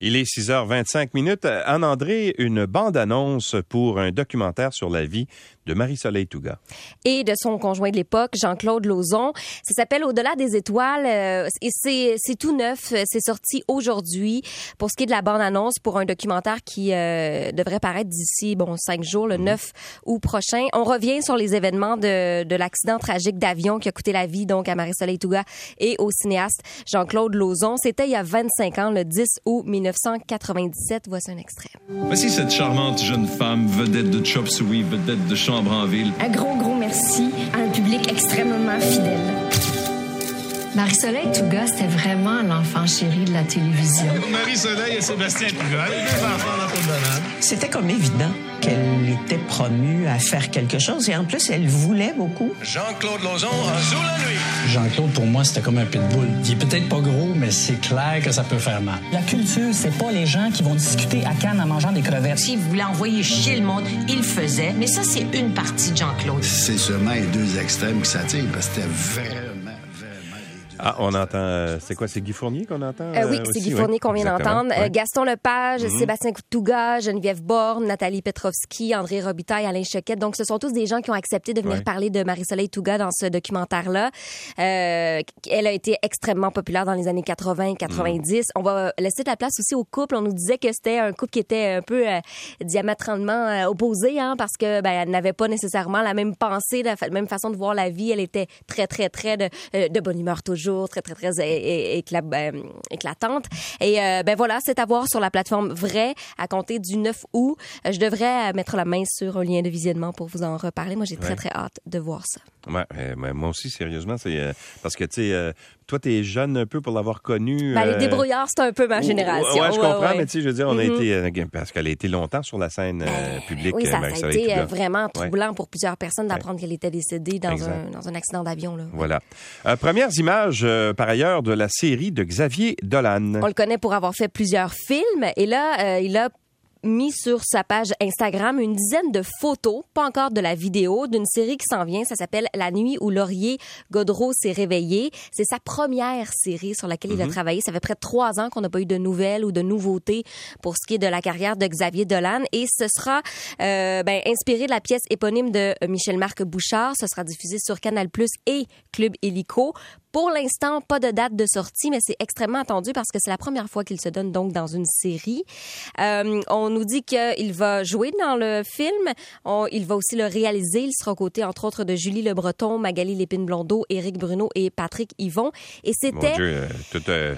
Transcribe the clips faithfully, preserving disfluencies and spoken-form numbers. Il est six heures vingt-cinq minutes. Anne-André, une bande-annonce pour un documentaire sur la vie de Marie-Soleil Tougas. Et de son conjoint de l'époque, Jean-Claude Lauzon. Ça s'appelle Au-delà des étoiles euh, et c'est, c'est tout neuf. C'est sorti aujourd'hui pour ce qui est de la bande-annonce pour un documentaire qui euh, devrait paraître d'ici, bon, cinq jours, le mmh. neuf août prochain. On revient sur les événements de, de l'accident tragique d'avion qui a coûté la vie donc à Marie-Soleil Tougas et au cinéaste Jean-Claude Lauzon. C'était il y a vingt-cinq ans, le dix août mille neuf cent quatre-vingt-dix-sept. Voici un extrait. Voici cette charmante jeune femme, vedette de Chop Suey, vedette de Chambre en ville. Un gros, gros merci à un public extrêmement fidèle. Marie-Soleil Tougas, c'était vraiment l'enfant chéri de la télévision. Marie-Soleil et Sébastien Koutouga, les deux enfants dans le bonheur. C'était comme évident qu'elle était promue à faire quelque chose et en plus, elle voulait beaucoup. Jean-Claude Lauzon, sous la nuit. Jean-Claude, pour moi, c'était comme un pitbull. Il est peut-être pas gros, mais c'est clair que ça peut faire mal. La culture, c'est pas les gens qui vont discuter à Cannes en mangeant des crevettes. S'il voulait envoyer chier le monde, il le faisait. Mais ça, c'est une partie de Jean-Claude. C'est seulement les deux extrêmes qui s'attirent parce que c'était vraiment... Ah, on entend... C'est quoi? C'est Guy Fournier qu'on entend? Euh, oui, aussi, c'est Guy Fournier ouais. qu'on vient Exactement. d'entendre. Ouais. Gaston Lepage, mm-hmm. Sébastien Koutouga, Geneviève Borne, Nathalie Petrovski, André Robitaille, Alain Choquette. Donc, ce sont tous des gens qui ont accepté de venir ouais. parler de Marie-Soleil Tougas dans ce documentaire-là. Euh, elle a été extrêmement populaire dans les années quatre-vingts quatre-vingt-dix. Mm. On va laisser de la place aussi au couple. On nous disait que c'était un couple qui était un peu euh, diamétralement euh, opposé, hein, parce que ben, elle n'avait pas nécessairement la même pensée, la fa- même façon de voir la vie. Elle était très, très, très de, euh, de bonne humeur toujours. Très, très, très éclatante. Et euh, ben voilà, c'est à voir sur la plateforme Vrai à compter du neuf août. Je devrais mettre la main sur un lien de visionnement pour vous en reparler. Moi, j'ai très, ouais. très hâte de voir ça. Ouais, euh, moi aussi, sérieusement, c'est euh, parce que, tu sais, euh, toi, t'es jeune un peu pour l'avoir connue. Ben, euh... les débrouillards, c'est un peu ma génération. Oui, ouais, je comprends, ouais, ouais. mais tu sais, je veux dire, on mm-hmm. a été... Euh, parce qu'elle a été longtemps sur la scène euh, publique. Oui, ça, ça a été euh, vraiment troublant ouais. pour plusieurs personnes d'apprendre ouais. qu'elle était décédée dans, un, dans un accident d'avion. Là. Voilà. Euh, premières images Euh, par ailleurs, de la série de Xavier Dolan. On le connaît pour avoir fait plusieurs films et là, euh, il a mis sur sa page Instagram une dizaine de photos, pas encore de la vidéo, d'une série qui s'en vient. Ça s'appelle La nuit où Laurier Gaudreau s'est réveillé. C'est sa première série sur laquelle mm-hmm. il a travaillé. Ça fait près de trois ans qu'on n'a pas eu de nouvelles ou de nouveautés pour ce qui est de la carrière de Xavier Dolan. Et ce sera euh, ben, inspiré de la pièce éponyme de Michel-Marc Bouchard. Ce sera diffusé sur Canal plus et Club illico. Pour l'instant, pas de date de sortie, mais c'est extrêmement attendu parce que c'est la première fois qu'il se donne donc dans une série. Euh, on nous dit qu'il va jouer dans le film. On, il va aussi le réaliser. Il sera aux côtés, entre autres, de Julie Le Breton, Magali Lépine-Blondeau, Éric Bruno et Patrick Yvon. Et c'était... Mon Dieu, euh, tout... Euh...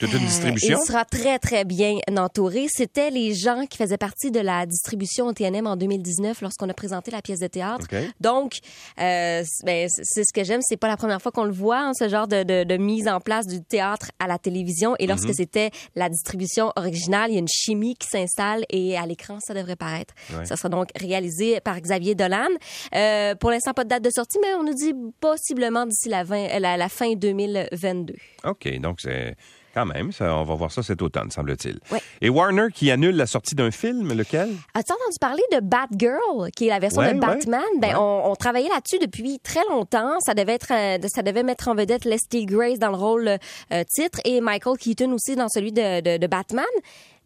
Toute une distribution. Euh, il sera très, très bien entouré. C'était les gens qui faisaient partie de la distribution au T N M en deux mille dix-neuf lorsqu'on a présenté la pièce de théâtre. Okay. Donc, euh, ben, c'est ce que j'aime. C'est pas la première fois qu'on le voit, hein, ce genre de, de, de mise en place du théâtre à la télévision. Et lorsque mm-hmm. c'était la distribution originale, il y a une chimie qui s'installe et à l'écran, ça devrait paraître. Ouais. Ça sera donc réalisé par Xavier Dolan. Euh, pour l'instant, pas de date de sortie, mais on nous dit possiblement d'ici la, vingt, la, la fin deux mille vingt-deux. OK, donc c'est... Quand même, ça, on va voir ça cet automne, semble-t-il. Ouais. Et Warner qui annule la sortie d'un film, lequel? As-tu entendu parler de Batgirl, qui est la version ouais, de Batman? Ouais. Ben, ouais. On, on travaillait là-dessus depuis très longtemps. Ça devait être, ça devait mettre en vedette Leslie Grace dans le rôle euh, titre et Michael Keaton aussi dans celui de, de, de Batman.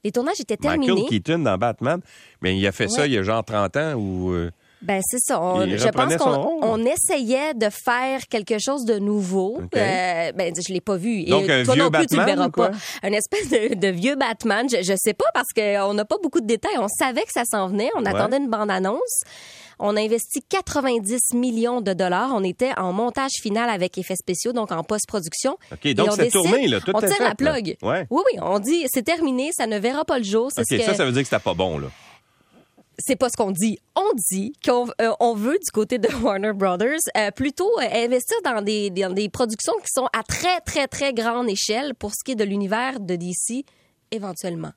Les tournages étaient terminés. Michael Keaton dans Batman, mais il a fait ouais. ça il y a genre trente ans ou... Euh... Ben c'est ça. On, je pense qu'on on essayait de faire quelque chose de nouveau. Okay. Euh, ben je l'ai pas vu. Et donc un toi vieux non plus, Batman, tu le verras pas. Un espèce de, de vieux Batman. Je, je sais pas parce qu'on n'a pas beaucoup de détails. On savait que ça s'en venait. On ouais. attendait une bande-annonce. On a investi quatre-vingt-dix millions de dollars. On était en montage final avec effets spéciaux, donc en post-production. OK, donc c'est décide, tourné, là. Tout on tire fait, la plug. Ouais. Oui, oui. On dit, c'est terminé, ça ne verra pas le jour. C'est OK, ce que... ça, ça veut dire que c'était pas bon, là. C'est pas ce qu'on dit. On dit qu'on euh, on veut, du côté de Warner Brothers, euh, plutôt euh, investir dans des, dans des productions qui sont à très, très, très grande échelle pour ce qui est de l'univers de D C, éventuellement.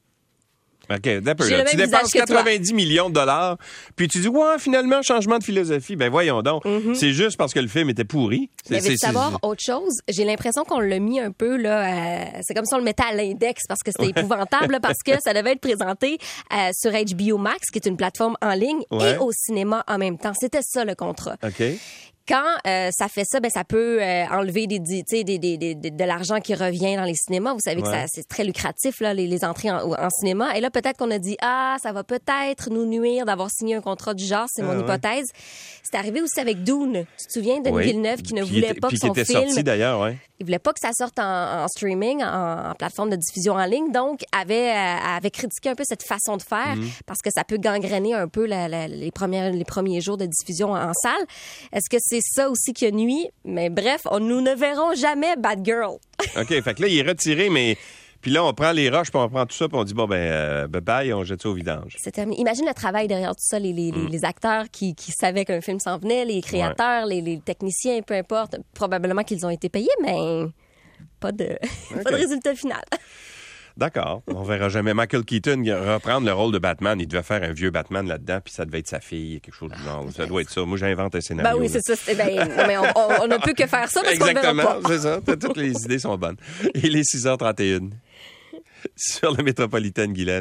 OK, d'un peu. Tu dépenses quatre-vingt-dix millions de dollars, puis tu dis, ouais, finalement, changement de philosophie. Ben voyons donc, mm-hmm. c'est juste parce que le film était pourri. C'est, mais c'est, c'est savoir c'est... autre chose, j'ai l'impression qu'on l'a mis un peu, là, euh, c'est comme si on le mettait à l'index, parce que c'était ouais. épouvantable, parce que ça devait être présenté euh, sur H B O Max, qui est une plateforme en ligne, ouais. et au cinéma en même temps. C'était ça, le contrat. OK. quand euh, ça fait ça, ben, ça peut euh, enlever des, des, des, des, des, de l'argent qui revient dans les cinémas. Vous savez que ouais. ça, c'est très lucratif, là, les, les entrées en, en cinéma. Et là, peut-être qu'on a dit « Ah, ça va peut-être nous nuire d'avoir signé un contrat du genre. » C'est ah, mon ouais. hypothèse. C'est arrivé aussi avec Dune. Tu te souviens, Denis oui. Villeneuve, qui ne puis voulait était, pas que son film... Puis qui était sorti, d'ailleurs, oui. Il voulait pas que ça sorte en, en streaming, en, en plateforme de diffusion en ligne. Donc, avait, euh, avait critiqué un peu cette façon de faire mmh. parce que ça peut gangréner un peu la, la, les, premières, les premiers jours de diffusion en, en salle. Est-ce que c'est ça aussi qui a nuit? Mais bref, on, nous ne verrons jamais Batgirl. OK, fait que là, il est retiré, mais... Puis là, on prend les roches, puis on prend tout ça, puis on dit, bon, ben, euh, bye-bye, on jette ça au vidange. C'est terminé. Imagine le travail derrière tout ça, les, les, mm. les acteurs qui, qui savaient qu'un film s'en venait, les créateurs, ouais. les, les techniciens, peu importe. Probablement qu'ils ont été payés, mais pas de, okay. pas de résultat final. D'accord. On verra jamais. Michael Keaton reprendre le rôle de Batman. Il devait faire un vieux Batman là-dedans, puis ça devait être sa fille, quelque chose du genre. Ah, ça doit être ça. Moi, j'invente un scénario. Ben oui, c'est là. Ça. C'est, ben, mais on, on, on ne peut que faire ça parce exactement, qu'on ne verra pas. Exactement, c'est ça. Toutes les idées sont bonnes. Il est six heures trente et une. Sur la métropolitaine, Guylaine.